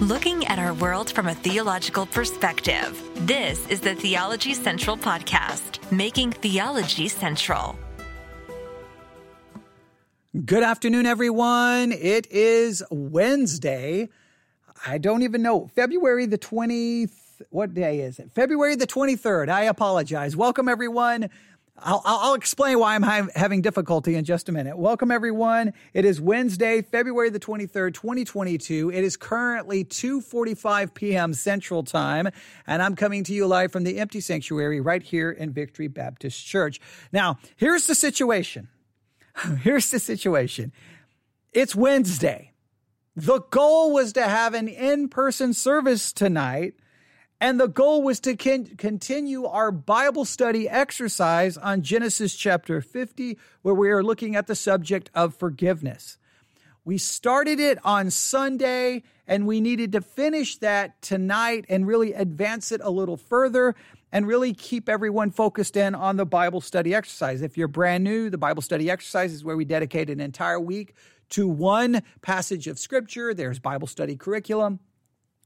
Looking at our world from a theological perspective, this is the Theology Central podcast, making theology central. Good afternoon, everyone. It is Wednesday. I don't even know. February the 20th. What day is it? February the 23rd. I apologize. Welcome, everyone. I'll explain why I'm having difficulty in just a minute. Welcome, everyone. It is Wednesday, February the 23rd, 2022. It is currently 2:45 p.m. Central Time, and I'm coming to you live from the empty sanctuary right here in Victory Baptist Church. Now, here's the situation. It's Wednesday. The goal was to have an in-person service tonight, and the goal was to continue our Bible study exercise on Genesis chapter 50, where we are looking at the subject of forgiveness. We started it on Sunday, and we needed to finish that tonight and really advance it a little further and really keep everyone focused in on the Bible study exercise. If you're brand new, the Bible study exercise is where we dedicate an entire week to one passage of Scripture. There's Bible study curriculum.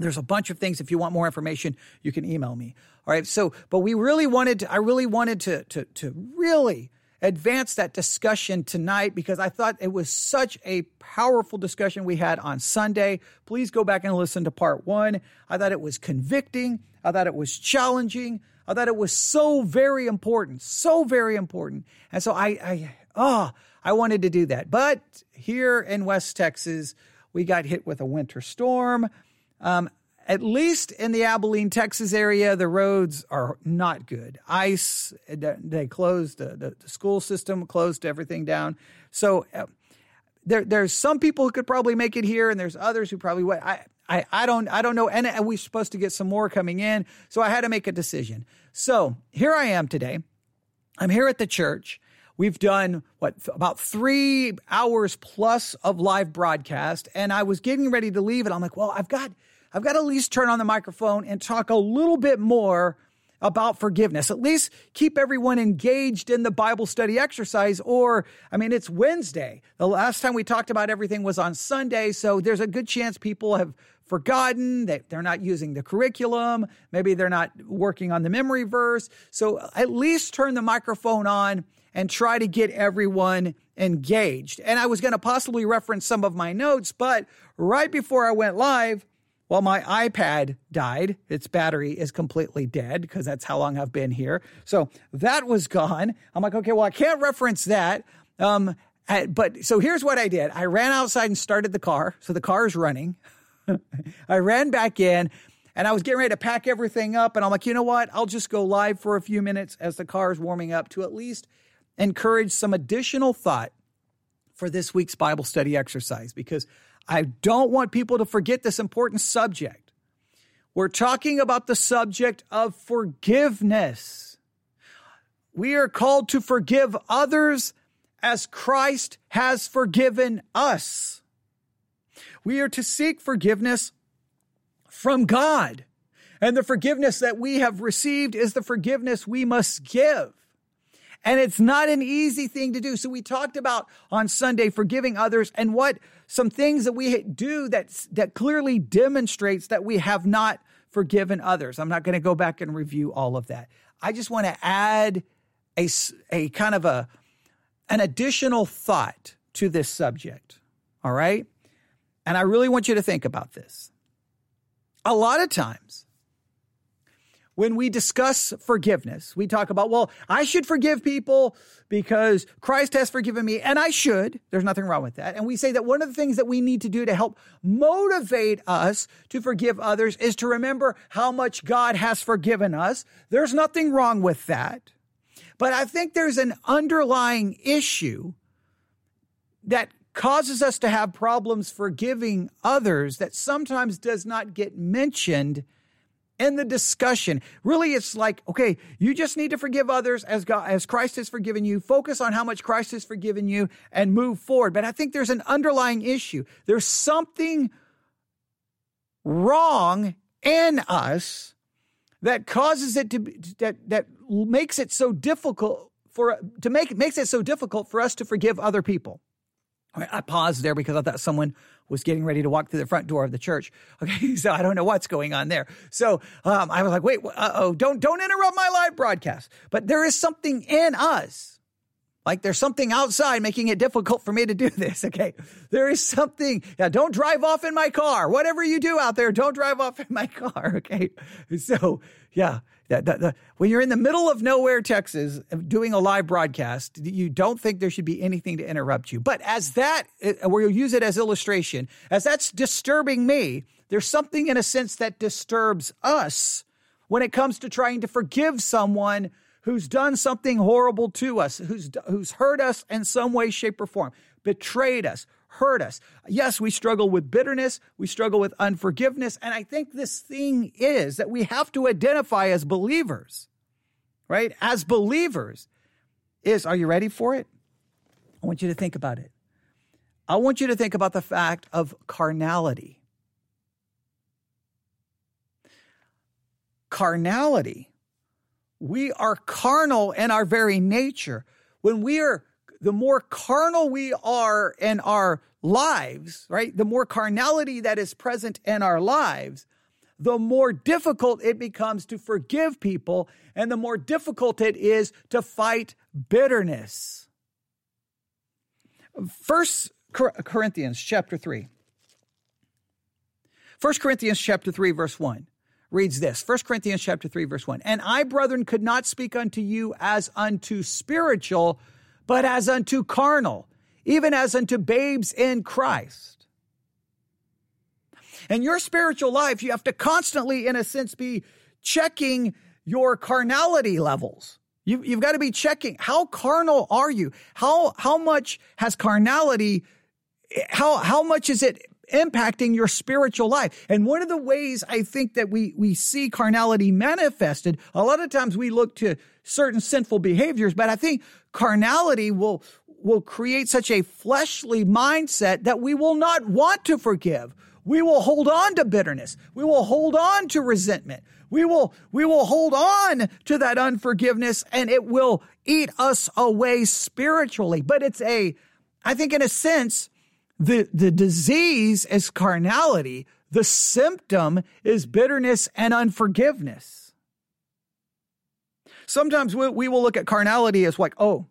There's a bunch of things. If you want more information, you can email me. All right. So, but we really wanted to, I really wanted to really advance that discussion tonight because I thought it was such a powerful discussion we had on Sunday. Please go back and listen to part one. I thought it was convicting. I thought it was challenging. I thought it was so very important, And so I wanted to do that. But here in West Texas, we got hit with a winter storm. At least in the Abilene, Texas area, the roads are not good. Ice, they closed the school system, closed everything down. So there's some people who could probably make it here, and there's others who probably would. I don't know. And we're supposed to get some more coming in. So I had to make a decision. So here I am today. I'm here at the church. We've done, about 3 hours plus of live broadcast, and I was getting ready to leave, and I'm like, well, I've got to at least turn on the microphone and talk a little bit more about forgiveness, at least keep everyone engaged in the Bible study exercise, or, I mean, it's Wednesday. The last time we talked about everything was on Sunday, so there's a good chance people have forgotten, that they're not using the curriculum, maybe they're not working on the memory verse, so at least turn the microphone on and try to get everyone engaged. And I was going to possibly reference some of my notes, but right before I went live, well, my iPad died. Its battery is completely dead because that's how long I've been here. So that was gone. I'm like, okay, well, I can't reference that. So here's what I did. I ran outside and started the car. So the car is running. I ran back in. And I was getting ready to pack everything up. And I'm like, you know what? I'll just go live for a few minutes as the car is warming up to at least encourage some additional thought for this week's Bible study exercise, because I don't want people to forget this important subject. We're talking about the subject of forgiveness. We are called to forgive others as Christ has forgiven us. We are to seek forgiveness from God. And the forgiveness that we have received is the forgiveness we must give. And it's not an easy thing to do. So we talked about on Sunday forgiving others and what some things that we do that clearly demonstrates that we have not forgiven others. I'm not going to go back and review all of that. I just want to add a kind of an additional thought to this subject. All right? And I really want you to think about this. A lot of times when we discuss forgiveness, we talk about, well, I should forgive people because Christ has forgiven me, and I should. There's nothing wrong with that. And we say that one of the things that we need to do to help motivate us to forgive others is to remember how much God has forgiven us. There's nothing wrong with that. But I think there's an underlying issue that causes us to have problems forgiving others that sometimes does not get mentioned in the discussion. Really, it's like, okay, you just need to forgive others as Christ has forgiven you. Focus on how much Christ has forgiven you and move forward. But I think there's an underlying issue. There's something wrong in us that causes it to be, that makes it so difficult for us to forgive other people. Right, I paused there because I thought someone was getting ready to walk through the front door of the church. Okay, so I don't know what's going on there. So I was like, wait, uh-oh, don't interrupt my live broadcast. But there is something in us. Like there's something outside making it difficult for me to do this, okay? There is something. Yeah, don't drive off in my car. Whatever you do out there, don't drive off in my car, okay? So, yeah. When you're in the middle of nowhere, Texas, doing a live broadcast, you don't think there should be anything to interrupt you. But as that, we'll use it as illustration, as that's disturbing me, there's something in a sense that disturbs us when it comes to trying to forgive someone who's done something horrible to us, who's hurt us in some way, shape, or form, betrayed us, hurt us. Yes, we struggle with bitterness. We struggle with unforgiveness. And I think this thing is that we have to identify as believers, right? As believers is, are you ready for it? I want you to think about it. I want you to think about the fact of carnality. Carnality. We are carnal in our very nature. When we are the more carnal we are in our lives, right, the more carnality that is present in our lives, the more difficult it becomes to forgive people and the more difficult it is to fight bitterness. 1 Corinthians chapter 3, verse 1 reads this. 1 Corinthians chapter 3, verse 1. And I, brethren, could not speak unto you as unto spiritual, but as unto carnal, even as unto babes in Christ. In your spiritual life, you have to constantly, in a sense, be checking your carnality levels. You've got to be checking, how carnal are you? How much has carnality, how much is it impacting your spiritual life? And one of the ways I think that we see carnality manifested, a lot of times we look to certain sinful behaviors, but I think carnality will create such a fleshly mindset that we will not want to forgive. We will hold on to bitterness. We will hold on to resentment. We will hold on to that unforgiveness, and it will eat us away spiritually. But it's I think in a sense, the disease is carnality. The symptom is bitterness and unforgiveness. Sometimes we will look at carnality as like, oh,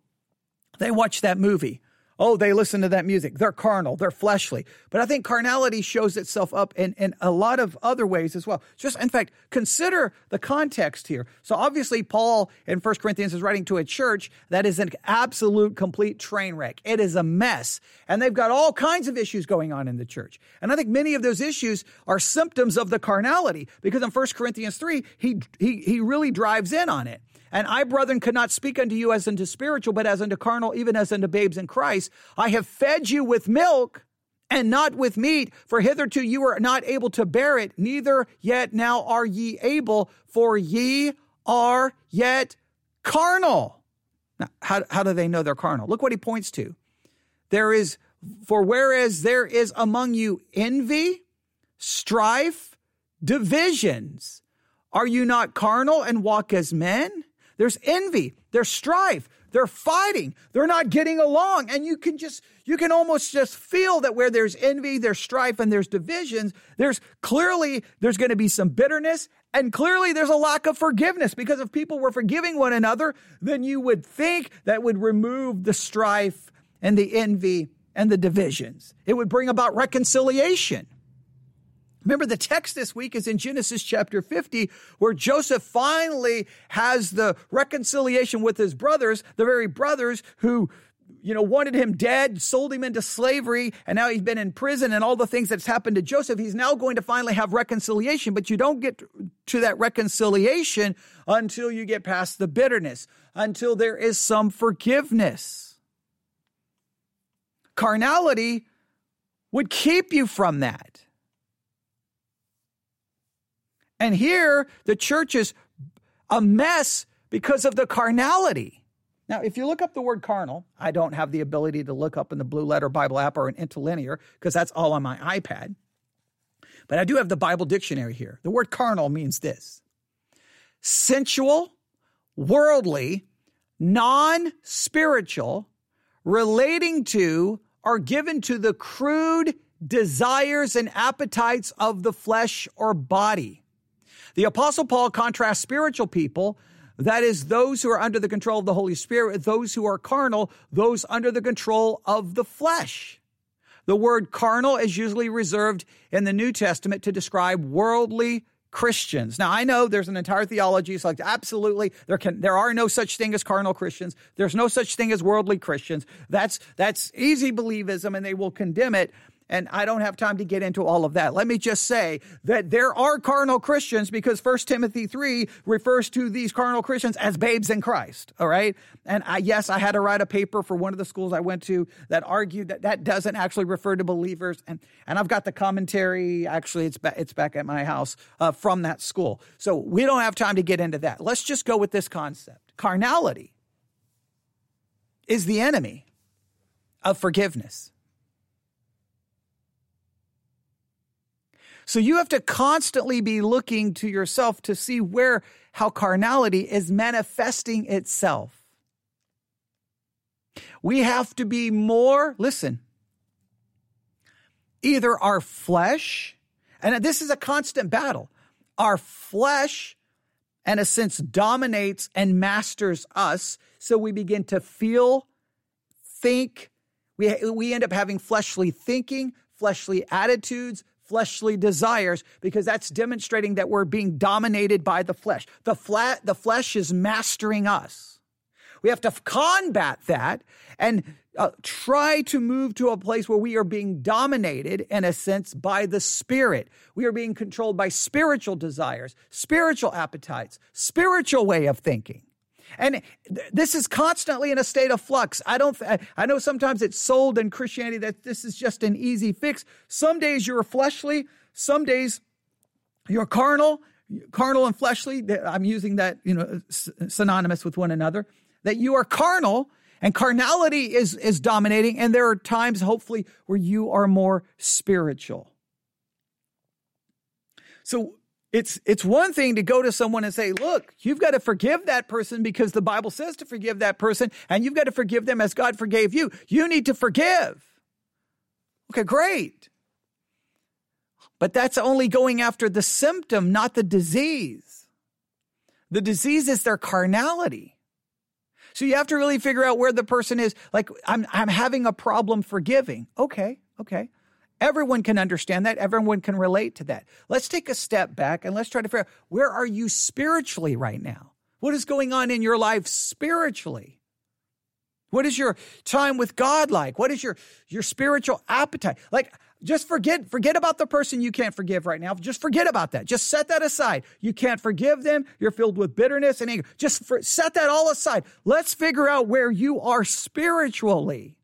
they watch that movie. Oh, they listen to that music. They're carnal. They're fleshly. But I think carnality shows itself up in a lot of other ways as well. Just, in fact, consider the context here. So obviously, Paul in 1 Corinthians is writing to a church that is an absolute, complete train wreck. It is a mess. And they've got all kinds of issues going on in the church. And I think many of those issues are symptoms of the carnality, because in 1 Corinthians 3, he really drives in on it. And I, brethren, could not speak unto you as unto spiritual, but as unto carnal, even as unto babes in Christ. I have fed you with milk and not with meat, for hitherto you were not able to bear it, neither yet now are ye able, for ye are yet carnal. Now, how do they know they're carnal? Look what he points to. Whereas there is among you envy, strife, divisions, are you not carnal and walk as men? There's envy, there's strife, they're fighting, they're not getting along. And you can almost just feel that where there's envy, there's strife, and there's divisions, there's going to be some bitterness, and clearly there's a lack of forgiveness, because if people were forgiving one another, then you would think that would remove the strife and the envy and the divisions. It would bring about reconciliation. Remember, the text this week is in Genesis chapter 50, where Joseph finally has the reconciliation with his brothers, the very brothers who, wanted him dead, sold him into slavery, and now he's been in prison and all the things that's happened to Joseph. He's now going to finally have reconciliation, but you don't get to that reconciliation until you get past the bitterness, until there is some forgiveness. Carnality would keep you from that. And here, the church is a mess because of the carnality. Now, if you look up the word carnal, I don't have the ability to look up in the Blue Letter Bible app or an interlinear, because that's all on my iPad. But I do have the Bible dictionary here. The word carnal means this: sensual, worldly, non-spiritual, relating to are given to the crude desires and appetites of the flesh or body. The Apostle Paul contrasts spiritual people, that is, those who are under the control of the Holy Spirit, with those who are carnal, those under the control of the flesh. The word carnal is usually reserved in the New Testament to describe worldly Christians. Now, I know there's an entire theology. It's like, absolutely, there are no such thing as carnal Christians. There's no such thing as worldly Christians. That's easy believism, and they will condemn it. And I don't have time to get into all of that. Let me just say that there are carnal Christians because 1 Timothy 3 refers to these carnal Christians as babes in Christ, all right? And I had to write a paper for one of the schools I went to that argued that doesn't actually refer to believers. And I've got the commentary. Actually, it's back at my house from that school. So we don't have time to get into that. Let's just go with this concept. Carnality is the enemy of forgiveness. So you have to constantly be looking to yourself to see how carnality is manifesting itself. We have to be more, listen, either our flesh, and this is a constant battle, our flesh, in a sense, dominates and masters us, so we begin to feel, think, we end up having fleshly thinking, fleshly attitudes, fleshly desires, because that's demonstrating that we're being dominated by the flesh. The flesh is mastering us. We have to combat that and try to move to a place where we are being dominated, in a sense, by the Spirit. We are being controlled by spiritual desires, spiritual appetites, spiritual way of thinking. And this is constantly in a state of flux. I know sometimes it's sold in Christianity that this is just an easy fix. Some days you're fleshly, some days you're carnal and fleshly. I'm using that, synonymous with one another, that you are carnal and carnality is dominating. And there are times, hopefully, where you are more spiritual. So It's one thing to go to someone and say, look, you've got to forgive that person because the Bible says to forgive that person, and you've got to forgive them as God forgave you. You need to forgive. Okay, great. But that's only going after the symptom, not the disease. The disease is their carnality. So you have to really figure out where the person is. Like, I'm having a problem forgiving. Okay. Everyone can understand that. Everyone can relate to that. Let's take a step back and let's try to figure out, where are you spiritually right now? What is going on in your life spiritually? What is your time with God like? What is your spiritual appetite? Like, just forget about the person you can't forgive right now. Just forget about that. Just set that aside. You can't forgive them. You're filled with bitterness and anger. Just set that all aside. Let's figure out where you are spiritually.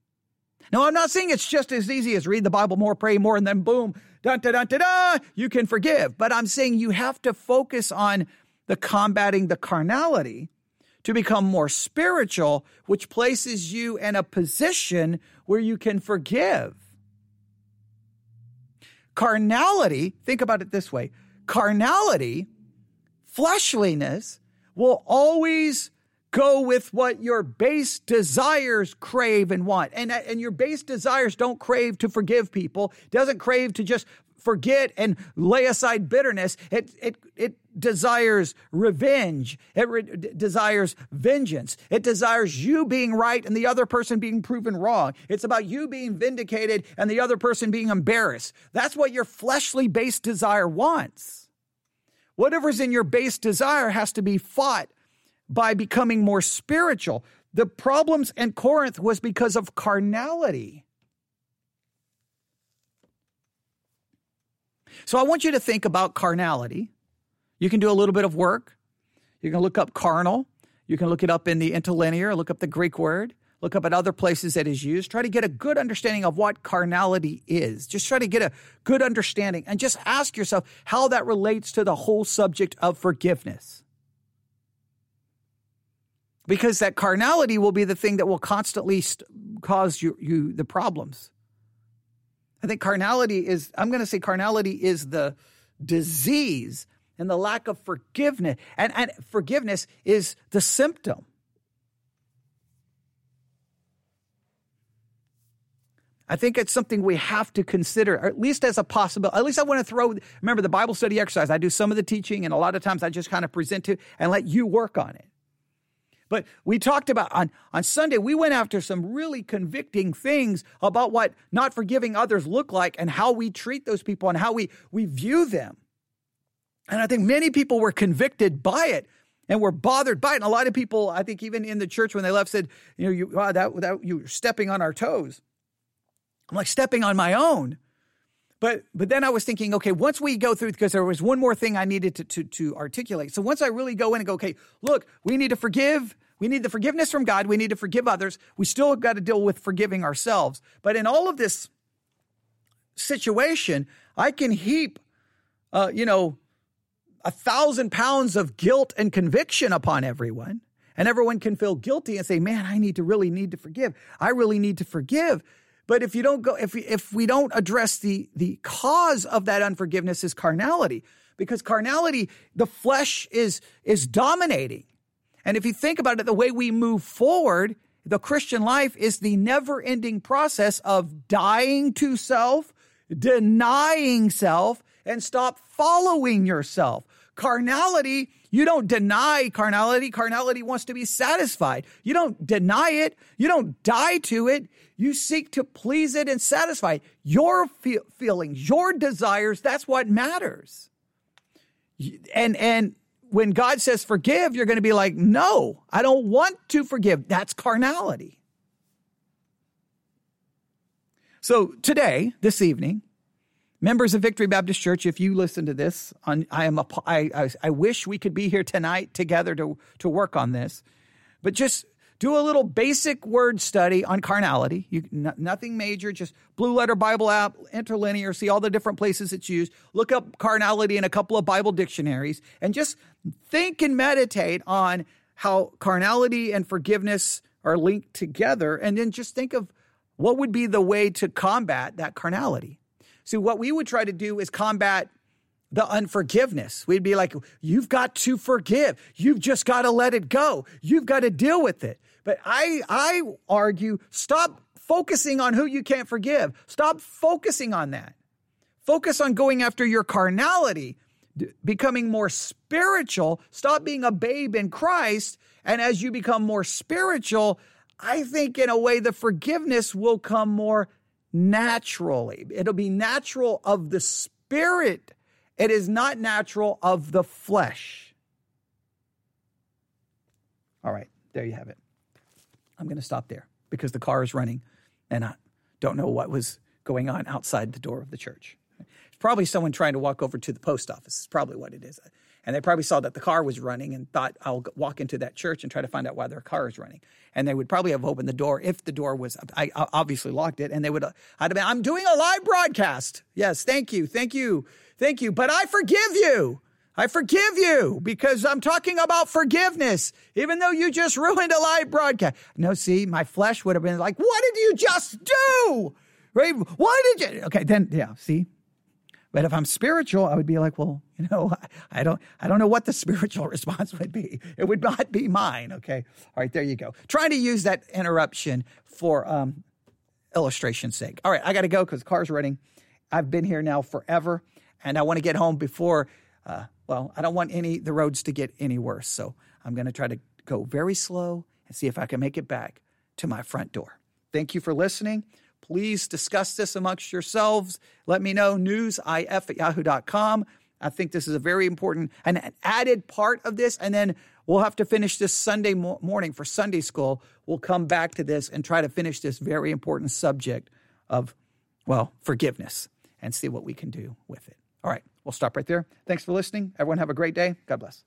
Now, I'm not saying it's just as easy as read the Bible more, pray more, and then boom, dun-da-dun-da-da, you can forgive. But I'm saying you have to focus on the combating the carnality to become more spiritual, which places you in a position where you can forgive. Carnality, think about it this way, carnality, fleshliness, will always go with what your base desires crave and want. And your base desires don't crave to forgive people, doesn't crave to just forget and lay aside bitterness. It desires revenge. It desires vengeance. It desires you being right and the other person being proven wrong. It's about you being vindicated and the other person being embarrassed. That's what your fleshly base desire wants. Whatever's in your base desire has to be fought by becoming more spiritual. The problems in Corinth was because of carnality. So I want you to think about carnality. You can do a little bit of work. You can look up carnal. You can look it up in the interlinear, look up the Greek word, look up at other places that is used. Try to get a good understanding of what carnality is. Just try to get a good understanding and just ask yourself how that relates to the whole subject of forgiveness. Because that carnality will be the thing that will constantly cause you the problems. I think carnality is the disease and the lack of forgiveness. And forgiveness is the symptom. I think it's something we have to consider, or at least as a possibility. At least I want to throw, remember the Bible study exercise, I do some of the teaching, and a lot of times I just kind of present it and let you work on it. But we talked about, on Sunday, we went after some really convicting things about what not forgiving others look like and how we treat those people and how we view them. And I think many people were convicted by it and were bothered by it. And a lot of people, I think even in the church when they left, said, you know, you're stepping on our toes. I'm like, stepping on my own. But then I was thinking, okay, once we go through, because there was one more thing I needed to articulate. So once I really go in and go, okay, look, we need to forgive. We need the forgiveness from God. We need to forgive others. We still got to deal with forgiving ourselves. But in all of this situation, I can heap, 1,000 pounds of guilt and conviction upon everyone. And everyone can feel guilty and say, man, I need to forgive. I really need to forgive. But if you don't go, if we don't address the cause of that unforgiveness is carnality, because carnality, the flesh is dominating. And if you think about it, the way we move forward, the Christian life is the never-ending process of dying to self, denying self, and stop following yourself. Carnality, you don't deny carnality. Carnality wants to be satisfied. You don't deny it. You don't die to it. You seek to please it and satisfy it. Your feelings, your desires, that's what matters. And when God says forgive, you're going to be like, no, I don't want to forgive. That's carnality. So today, this evening, members of Victory Baptist Church, if you listen to this, I wish we could be here tonight together to work on this. But just do a little basic word study on carnality. Nothing major, just Blue Letter Bible app, interlinear, see all the different places it's used. Look up carnality in a couple of Bible dictionaries and just think and meditate on how carnality and forgiveness are linked together. And then just think of what would be the way to combat that carnality. So what we would try to do is combat the unforgiveness. We'd be like, you've got to forgive. You've just got to let it go. You've got to deal with it. But I argue, stop focusing on who you can't forgive. Stop focusing on that. Focus on going after your carnality, becoming more spiritual. Stop being a babe in Christ. And as you become more spiritual, I think in a way the forgiveness will come more naturally. It'll be natural of the spirit. It is not natural of the flesh. All right, there you have it. I'm going to stop there because the car is running and I don't know what was going on outside the door of the church. It's probably someone trying to walk over to the post office. It's probably what it is. And they probably saw that the car was running and thought, I'll walk into that church and try to find out why their car is running. And they would probably have opened the door if the door was, I obviously locked it. And they would, I'd have been, I'm doing a live broadcast. Yes, thank you. But I forgive you because I'm talking about forgiveness, even though you just ruined a live broadcast. No, see, my flesh would have been like, what did you just do? Right? Why did you? Okay, then, yeah, see? But if I'm spiritual, I would be like, well, I don't know what the spiritual response would be. It would not be mine, okay? All right, there you go. Trying to use that interruption for illustration's sake. All right, I got to go because the car's running. I've been here now forever, and I want to get home before, I don't want the roads to get any worse. So I'm going to try to go very slow and see if I can make it back to my front door. Thank you for listening. Please discuss this amongst yourselves. Let me know, newsif@yahoo.com. I think this is a very important and added part of this. And then we'll have to finish this Sunday morning for Sunday school. We'll come back to this and try to finish this very important subject of, forgiveness and see what we can do with it. All right, we'll stop right there. Thanks for listening. Everyone have a great day. God bless.